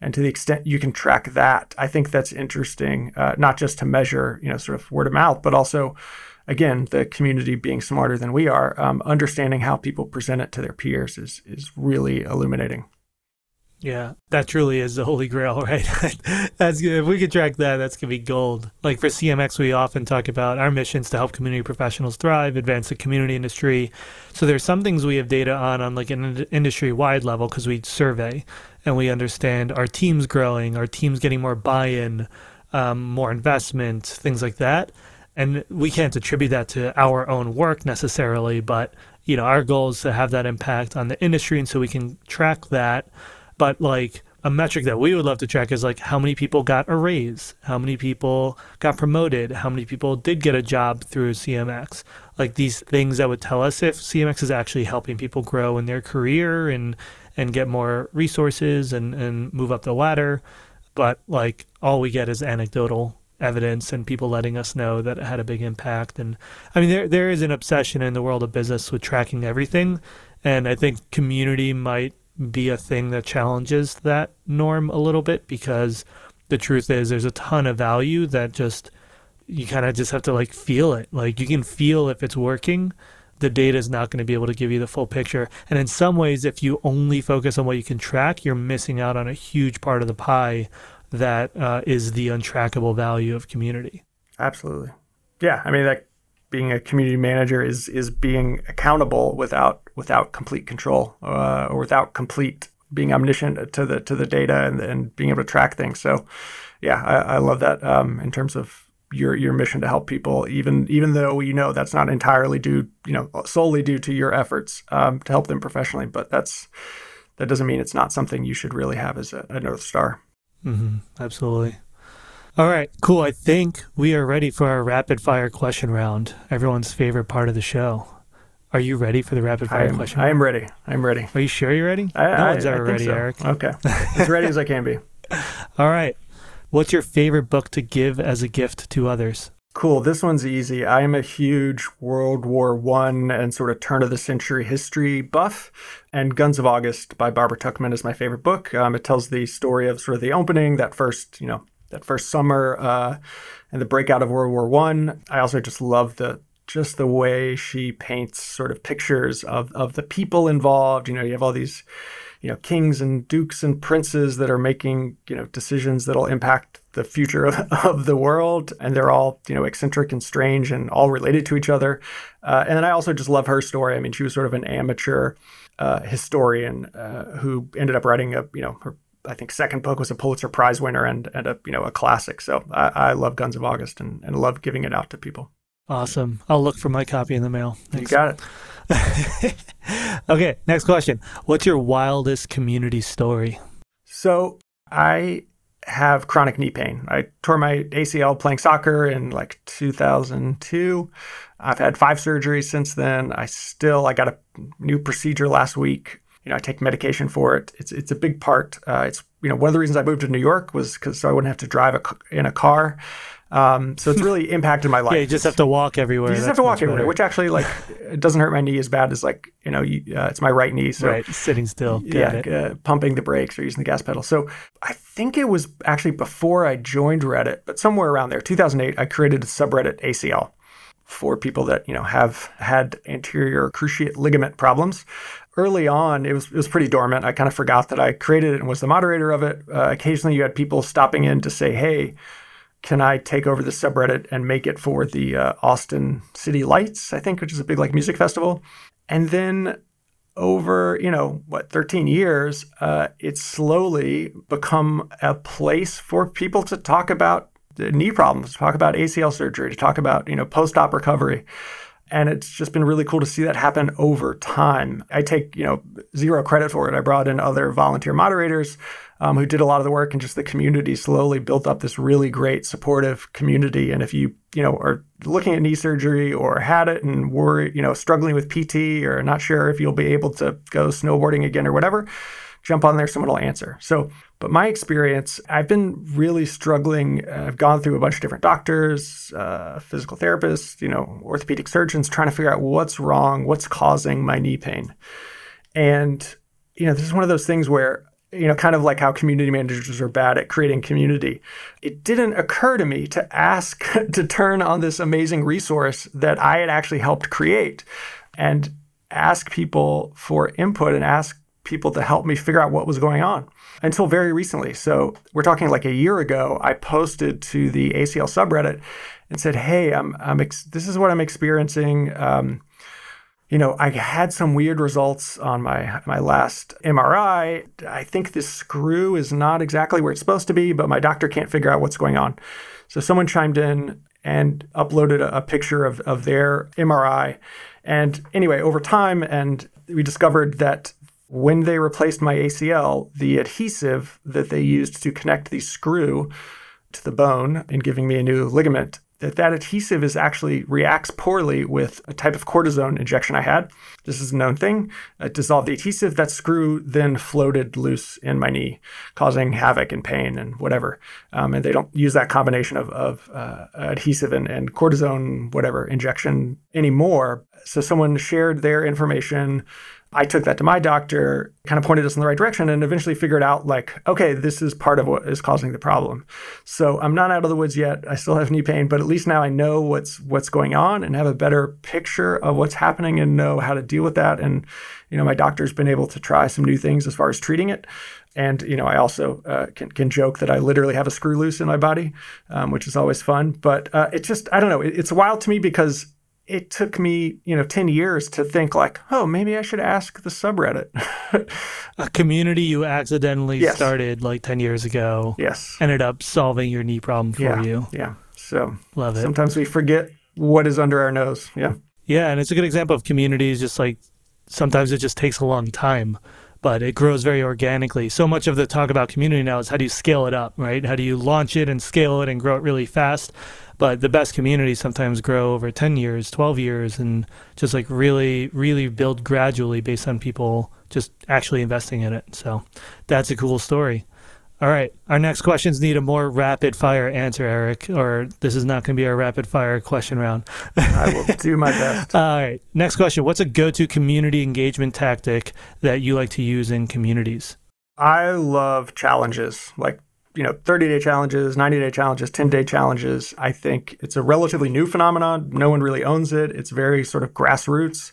And to the extent you can track that, I think that's interesting, not just to measure, you know, sort of word of mouth, but also again, the community being smarter than we are, understanding how people present it to their peers is really illuminating. Yeah, that truly is the holy grail, right? That's good. If we could track that, that's going to be gold. Like for CMX, we often talk about our missions to help community professionals thrive, advance the community industry. So there's some things we have data on like an industry-wide level because we survey and we understand our team's growing, our team's getting more buy-in, more investment, things like that. And we can't attribute that to our own work necessarily, but you know, our goal is to have that impact on the industry, and so we can track that. But like a metric that we would love to track is like how many people got a raise, how many people got promoted, how many people did get a job through CMX. Like these things that would tell us if CMX is actually helping people grow in their career and get more resources and move up the ladder. But like all we get is anecdotal evidence and people letting us know that it had a big impact. And I mean, there is an obsession in the world of business with tracking everything. And I think community might be a thing that challenges that norm a little bit, because the truth is there's a ton of value that just, you kind of just have to like feel it. Like you can feel if it's working. The data is not going to be able to give you the full picture. And in some ways, if you only focus on what you can track, you're missing out on a huge part of the pie that is the untrackable value of community. Absolutely. Yeah. I mean, like being a community manager is being accountable without complete control or without complete being omniscient to the data and being able to track things. So yeah, I love that in terms of your mission to help people, even though, you know, that's not entirely due, you know, solely due to your efforts to help them professionally. But that doesn't mean it's not something you should really have as a North Star. Mm-hmm. Absolutely. All right, cool. I think we are ready for our rapid fire question round, everyone's favorite part of the show. Are you ready for the rapid fire question round? I am ready. Are you sure you're ready? No one's ever ready, so. Eric. Okay. As ready as I can be. All right. What's your favorite book to give as a gift to others? Cool. This one's easy. I am a huge World War I and sort of turn of the century history buff, and Guns of August by Barbara Tuchman is my favorite book. It tells the story of sort of the opening, that first summer and the breakout of World War I. I also just love the way she paints sort of pictures of the people involved. You know, you have all these, you know, kings and dukes and princes that are making, you know, decisions that'll impact the future of the world. And they're all, you know, eccentric and strange and all related to each other. And then I also just love her story. I mean, she was sort of an amateur historian who ended up writing her second book was a Pulitzer Prize winner and a classic. So I love Guns of August and love giving it out to people. Awesome. I'll look for my copy in the mail. Thanks. You got it. Okay, next question. What's your wildest community story? So I have chronic knee pain. I tore my ACL playing soccer in like 2002. I've had 5 surgeries since then. I got a new procedure last week. You know, I take medication for it. It's a big part. It's, you know, one of the reasons I moved to New York was so I wouldn't have to drive in a car. So it's really impacted my life. Yeah, you just have to walk everywhere. Which actually, like, it doesn't hurt my knee as bad as, like, you know, it's my right knee. So right, sitting still. Pumping the brakes or using the gas pedal. So I think it was actually before I joined Reddit, but somewhere around there, 2008, I created a subreddit ACL for people that, you know, have had anterior cruciate ligament problems. Early on, it was pretty dormant. I kind of forgot that I created it and was the moderator of it. Occasionally, you had people stopping in to say, hey, can I take over the subreddit and make it for the Austin City Lights, I think, which is a big, like, music festival. And then over, you know, 13 years, it's slowly become a place for people to talk about knee problems, to talk about ACL surgery, to talk about, you know, post-op recovery. And it's just been really cool to see that happen over time. I take, you know, zero credit for it. I brought in other volunteer moderators who did a lot of the work, and just the community slowly built up this really great supportive community. And if you are looking at knee surgery or had it and were, you know, struggling with PT or not sure if you'll be able to go snowboarding again or whatever, jump on there, someone will answer. So, but my experience, I've been really struggling. I've gone through a bunch of different doctors, physical therapists, you know, orthopedic surgeons, trying to figure out what's wrong, what's causing my knee pain. And, you know, this is one of those things where you know, kind of like how community managers are bad at creating community. It didn't occur to me to ask to turn on this amazing resource that I had actually helped create and ask people for input and ask people to help me figure out what was going on until very recently. So we're talking like a year ago, I posted to the ACL subreddit and said, hey, this is what I'm experiencing. I had some weird results on my last MRI. I think this screw is not exactly where it's supposed to be, but my doctor can't figure out what's going on. So someone chimed in and uploaded a picture of their MRI. And anyway, over time, and we discovered that when they replaced my ACL, the adhesive that they used to connect the screw to the bone and giving me a new ligament, that adhesive is actually reacts poorly with a type of cortisone injection I had. This is a known thing. It dissolved the adhesive. That screw then floated loose in my knee, causing havoc and pain and whatever. And they don't use that combination of adhesive and cortisone, whatever, injection anymore. So someone shared their information. I took that to my doctor, kind of pointed us in the right direction, and eventually figured out, like, okay, this is part of what is causing the problem. So I'm not out of the woods yet. I still have knee pain, but at least now I know what's going on and have a better picture of what's happening and know how to deal with that. And, you know, my doctor's been able to try some new things as far as treating it. And, you know, I also can joke that I literally have a screw loose in my body, which is always fun. But it's just, I don't know, it's wild to me because it took me, 10 years to think like, oh, maybe I should ask the subreddit. A community you accidentally started like 10 years ago. Yes. Ended up solving your knee problem for you. Yeah. So love it. Sometimes we forget what is under our nose. Yeah. Yeah. And it's a good example of communities. Just like sometimes it just takes a long time, but it grows very organically. So much of the talk about community now is how do you scale it up, right? How do you launch it and scale it and grow it really fast? But the best communities sometimes grow over 10 years, 12 years, and just like really, really build gradually based on people just actually investing in it. So that's a cool story. All right. Our next questions need a more rapid fire answer, Eric, or this is not going to be our rapid fire question round. I will do my best. All right. Next question. What's a go-to community engagement tactic that you like to use in communities? I love challenges, like 30-day challenges, 90-day challenges, 10-day challenges. I think it's a relatively new phenomenon. No one really owns it. It's very sort of grassroots.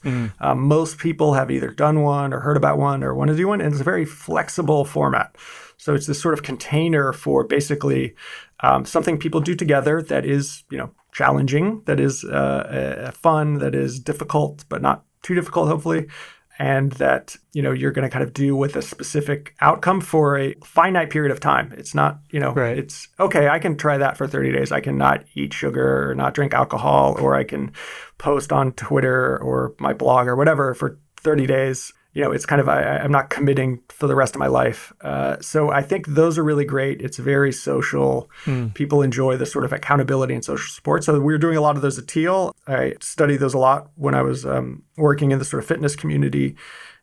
Most people have either done one or heard about one or want to do one, and it's a very flexible format. So it's this sort of container for basically something people do together that is, challenging, that is fun, that is difficult, but not too difficult, hopefully. And that, you're going to kind of do with a specific outcome for a finite period of time. It's not, right. It's, okay, I can try that for 30 days. I can not eat sugar or not drink alcohol, or I can post on Twitter or my blog or whatever for 30 days. It's kind of, I'm not committing for the rest of my life. So I think those are really great. It's very social. People enjoy the sort of accountability and social support. So we were doing a lot of those at Teal. I studied those a lot when I was working in the sort of fitness community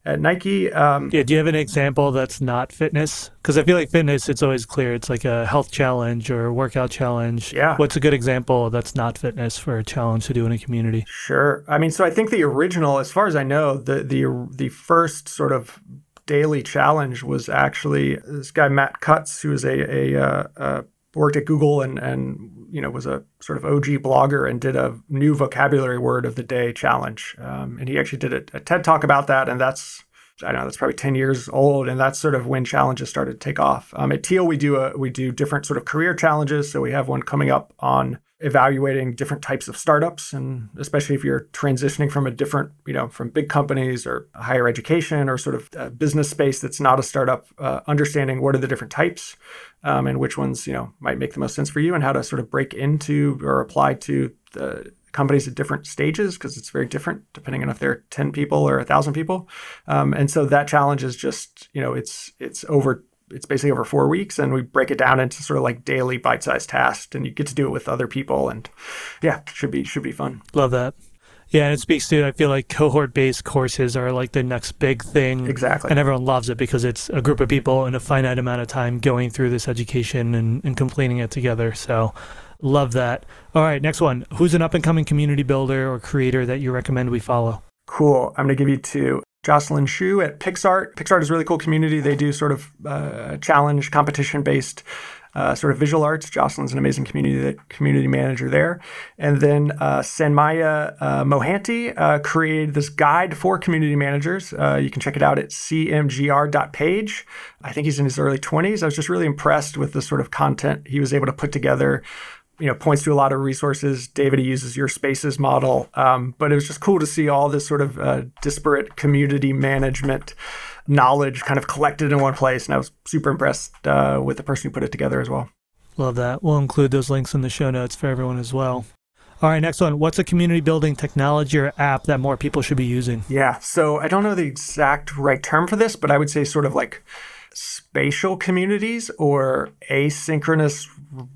at Nike. Do you have an example that's not fitness? Because I feel like fitness, it's always clear. It's like a health challenge or a workout challenge. Yeah. What's a good example that's not fitness for a challenge to do in a community? Sure. I mean, so I think the original, as far as I know, the first sort of daily challenge was actually this guy, Matt Cutts, who is a worked at Google and was a sort of OG blogger and did a new vocabulary word of the day challenge. And he actually did a TED talk about that. And that's, that's probably 10 years old. And that's sort of when challenges started to take off. At Teal, we do different sort of career challenges. So we have one coming up on evaluating different types of startups. And especially if you're transitioning from a different, from big companies or higher education or sort of a business space that's not a startup, understanding what are the different types and which ones, might make the most sense for you and how to sort of break into or apply to the companies at different stages, because it's very different depending on if they're 10 people or 1,000 people. And so that challenge is just, it's basically over 4 weeks, and we break it down into sort of like daily bite-sized tasks, and you get to do it with other people, and should be fun. Love that. Yeah, and it speaks to, I feel like cohort-based courses are like the next big thing. Exactly. And everyone loves it because it's a group of people in a finite amount of time going through this education and completing it together. So love that. All right, next one. Who's an up-and-coming community builder or creator that you recommend we follow? Cool. I'm going to give you two. Jocelyn Shu at Pixar. Pixar is a really cool community. They do sort of challenge, competition-based sort of visual arts. Jocelyn's an amazing community manager there. And then Sanmaya Mohanty created this guide for community managers. You can check it out at cmgr.page. I think he's in his early 20s. I was just really impressed with the sort of content he was able to put together. You know, points to a lot of resources. David, he uses your spaces model. But it was just cool to see all this sort of disparate community management knowledge kind of collected in one place. And I was super impressed with the person who put it together as well. Love that. We'll include those links in the show notes for everyone as well. All right, next one. What's a community building technology or app that more people should be using? Yeah, so I don't know the exact right term for this, but I would say sort of like spatial communities or asynchronous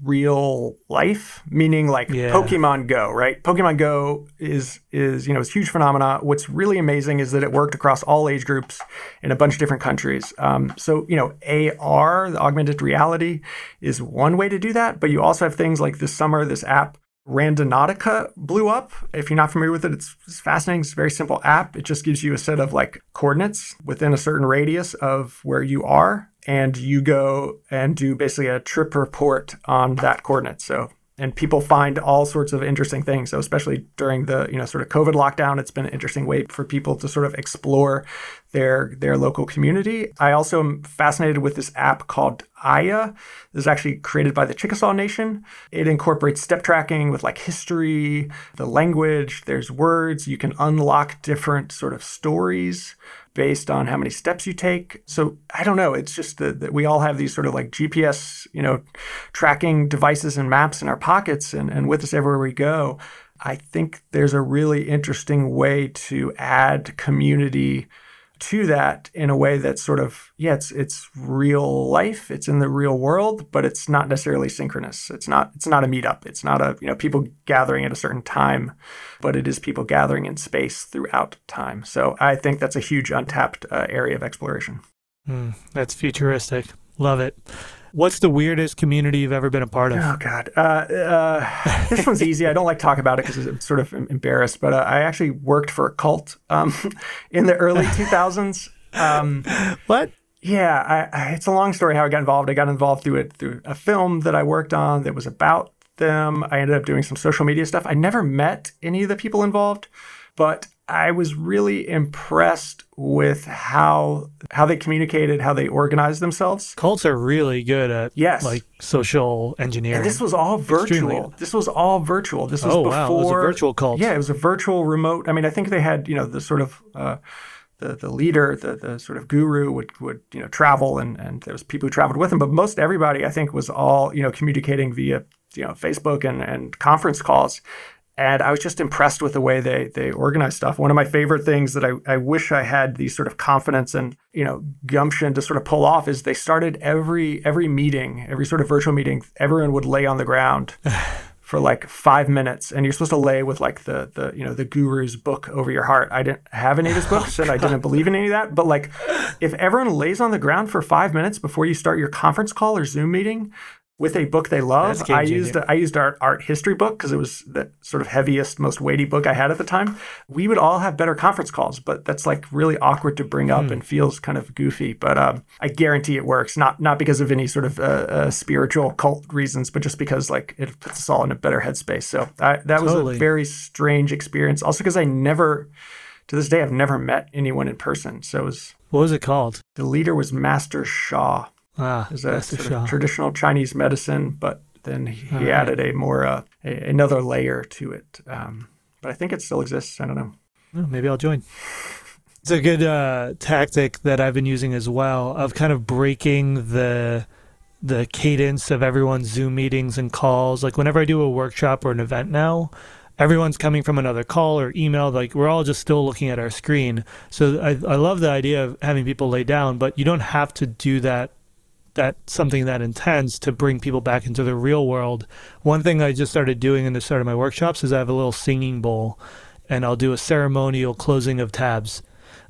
real life, meaning like Pokemon Go, right? Pokemon Go is, you know, it's a huge phenomenon. What's really amazing is that it worked across all age groups in a bunch of different countries. So, you know, AR, the augmented reality, is one way to do that. But you also have things like this summer, this app Randonautica blew up. If you're not familiar with it, it's fascinating. It's a very simple app. It just gives you a set of like coordinates within a certain radius of where you are. And you go and do basically a trip report on that coordinate. So, and people find all sorts of interesting things. So especially during the, you know, sort of COVID lockdown, it's been an interesting way for people to sort of explore their local community. I also am fascinated with this app called Aya. This is actually created by the Chickasaw Nation. It incorporates step tracking with like history, the language, there's words. You can unlock different sort of stories based on how many steps you take. So I don't know. It's just that we all have these sort of like GPS, you know, tracking devices and maps in our pockets and with us everywhere we go. I think there's a really interesting way to add community to that in a way that's sort of, yeah, it's real life, it's in the real world, but it's not necessarily synchronous. It's not a meetup. It's not a, you know, people gathering at a certain time, but it is people gathering in space throughout time. So I think that's a huge untapped area of exploration. That's futuristic. Love it. What's the weirdest community you've ever been a part of? Oh, God. This one's easy. I don't like to talk about it because I'm sort of embarrassed, but I actually worked for a cult in the early 2000s. What? Yeah. It's a long story how I got involved. I got involved through a film that I worked on that was about them. I ended up doing some social media stuff. I never met any of the people involved, but I was really impressed with how they communicated, how they organized themselves. Cults are really good at like social engineering. And this was all virtual. This was before. Wow. It was a virtual cult. Yeah, it was a virtual remote. I mean, I think they had, you know, the sort of the leader, the sort of guru would you know, travel and there was people who traveled with him, but most everybody I think was all, you know, communicating via, you know, Facebook and conference calls. And I was just impressed with the way they organize stuff. One of my favorite things that I wish I had the sort of confidence and, you know, gumption to sort of pull off is they started every meeting, every sort of virtual meeting, everyone would lay on the ground for like 5 minutes. And you're supposed to lay with like the you know, the guru's book over your heart. I didn't have any of his books and I didn't believe in any of that. But like if everyone lays on the ground for 5 minutes before you start your conference call or Zoom meeting, with a book they love. I used our art history book because it was the sort of heaviest, most weighty book I had at the time. We would all have better conference calls, but that's like really awkward to bring up and feels kind of goofy. But I guarantee it works, not because of any sort of spiritual cult reasons, but just because like it puts us all in a better headspace. So that was a very strange experience. Also because I never, to this day, I've never met anyone in person. So it was... What was it called? The leader was Master Shaw. Is a sort of traditional Chinese medicine, but then he added a more another layer to it. But I think it still exists. I don't know. Well, maybe I'll join. It's a good tactic that I've been using as well of kind of breaking the cadence of everyone's Zoom meetings and calls. Like whenever I do a workshop or an event now, everyone's coming from another call or email. Like we're all just still looking at our screen. So I love the idea of having people lay down, but you don't have to do that something that intense to bring people back into the real world. One thing I just started doing in the start of my workshops is I have a little singing bowl and I'll do a ceremonial closing of tabs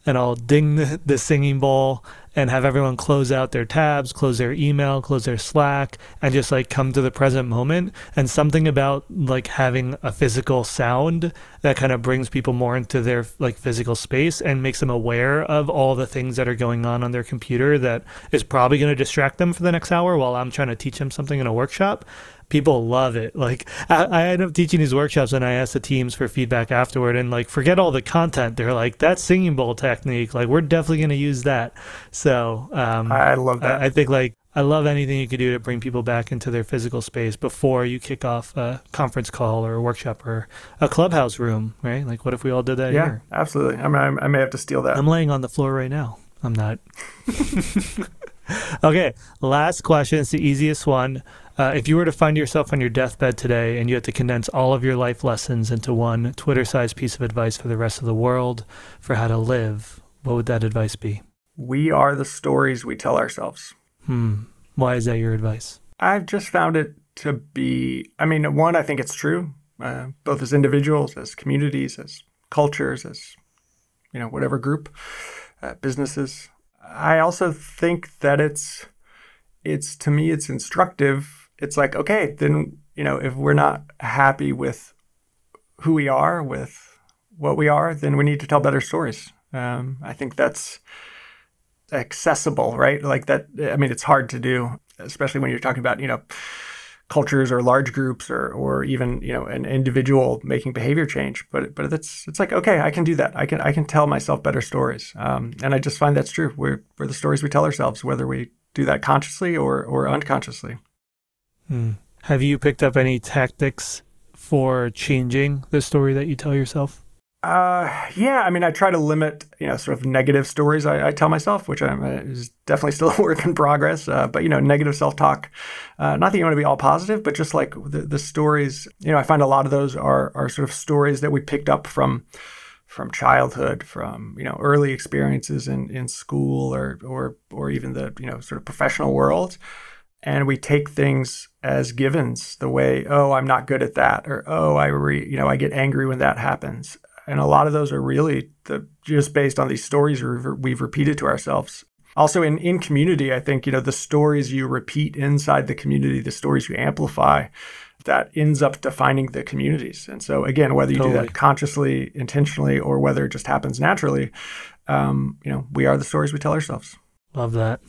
and I'll ding the singing bowl and have everyone close out their tabs, close their email, close their Slack, and just like come to the present moment. And something about like having a physical sound that kind of brings people more into their like physical space and makes them aware of all the things that are going on their computer that is probably going to distract them for the next hour while I'm trying to teach them something in a workshop. People love it. Like I end up teaching these workshops and I ask the teams for feedback afterward, and like, forget all the content. They're like, that singing bowl technique, like we're definitely going to use that. So I love that. I think like, I love anything you could do to bring people back into their physical space before you kick off a conference call or a workshop or a clubhouse room, right? Like what if we all did that here? Yeah, absolutely. I mean, I may have to steal that. I'm laying on the floor right now. I'm not. Okay. Last question. It's the easiest one. If you were to find yourself on your deathbed today and you had to condense all of your life lessons into one Twitter-sized piece of advice for the rest of the world for how to live, what would that advice be? We are the stories we tell ourselves. Why is that your advice? I've just found it to be, I mean, one, I think it's true, both as individuals, as communities, as cultures, as, you know, whatever group, businesses. I also think that it's to me, it's instructive. It's like, okay, then, you know, if we're not happy with who we are, with what we are, then we need to tell better stories. I think that's accessible, right? Like that, I mean, it's hard to do, especially when you're talking about, you know, cultures or large groups or even, you know, an individual making behavior change. But it's like, okay, I can do that. I can tell myself better stories. And I just find that's true. We're the stories we tell ourselves, whether we do that consciously or unconsciously. Have you picked up any tactics for changing the story that you tell yourself? Yeah, I mean, I try to limit, you know, sort of negative stories I tell myself, which is definitely still a work in progress. But, you know, negative self-talk, not that you want to be all positive, but just like the stories, you know, I find a lot of those are sort of stories that we picked up from childhood, from, you know, early experiences in school or even the, you know, sort of professional world. And we take things as givens, the way, oh, I'm not good at that, or, oh, I get angry when that happens. And a lot of those are really just based on these stories we've repeated to ourselves. Also in community, I think, you know, the stories you repeat inside the community, the stories you amplify, that ends up defining the communities. And so again, whether you do that consciously, intentionally, or whether it just happens naturally, you know, we are the stories we tell ourselves. Love that.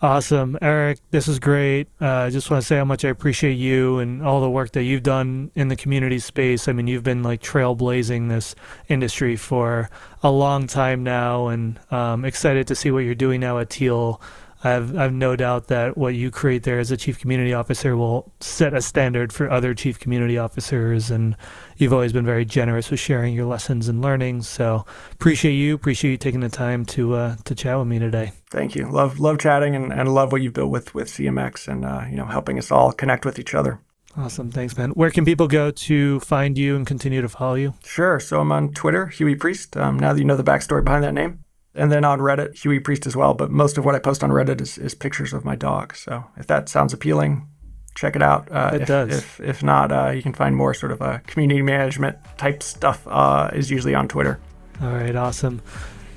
Awesome. Eric, this is great. I just want to say how much I appreciate you and all the work that you've done in the community space. I mean, you've been like trailblazing this industry for a long time now, and excited to see what you're doing now at Teal. I've no doubt that what you create there as a chief community officer will set a standard for other chief community officers, and you've always been very generous with sharing your lessons and learnings. So appreciate you taking the time to chat with me today. Thank you. Love chatting and love what you've built with CMX and you know, helping us all connect with each other. Awesome. Thanks, man. Where can people go to find you and continue to follow you? Sure. So I'm on Twitter, Huey Priest. Now that you know the backstory behind that name. And then on Reddit, Huey Priest as well. But most of what I post on Reddit is pictures of my dog. So if that sounds appealing, check it out. It does. If not, you can find more sort of community management type stuff is usually on Twitter. All right. Awesome.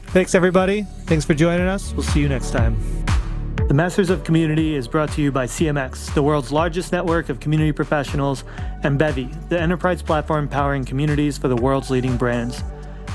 Thanks, everybody. Thanks for joining us. We'll see you next time. The Masters of Community is brought to you by CMX, the world's largest network of community professionals, and Bevy, the enterprise platform powering communities for the world's leading brands.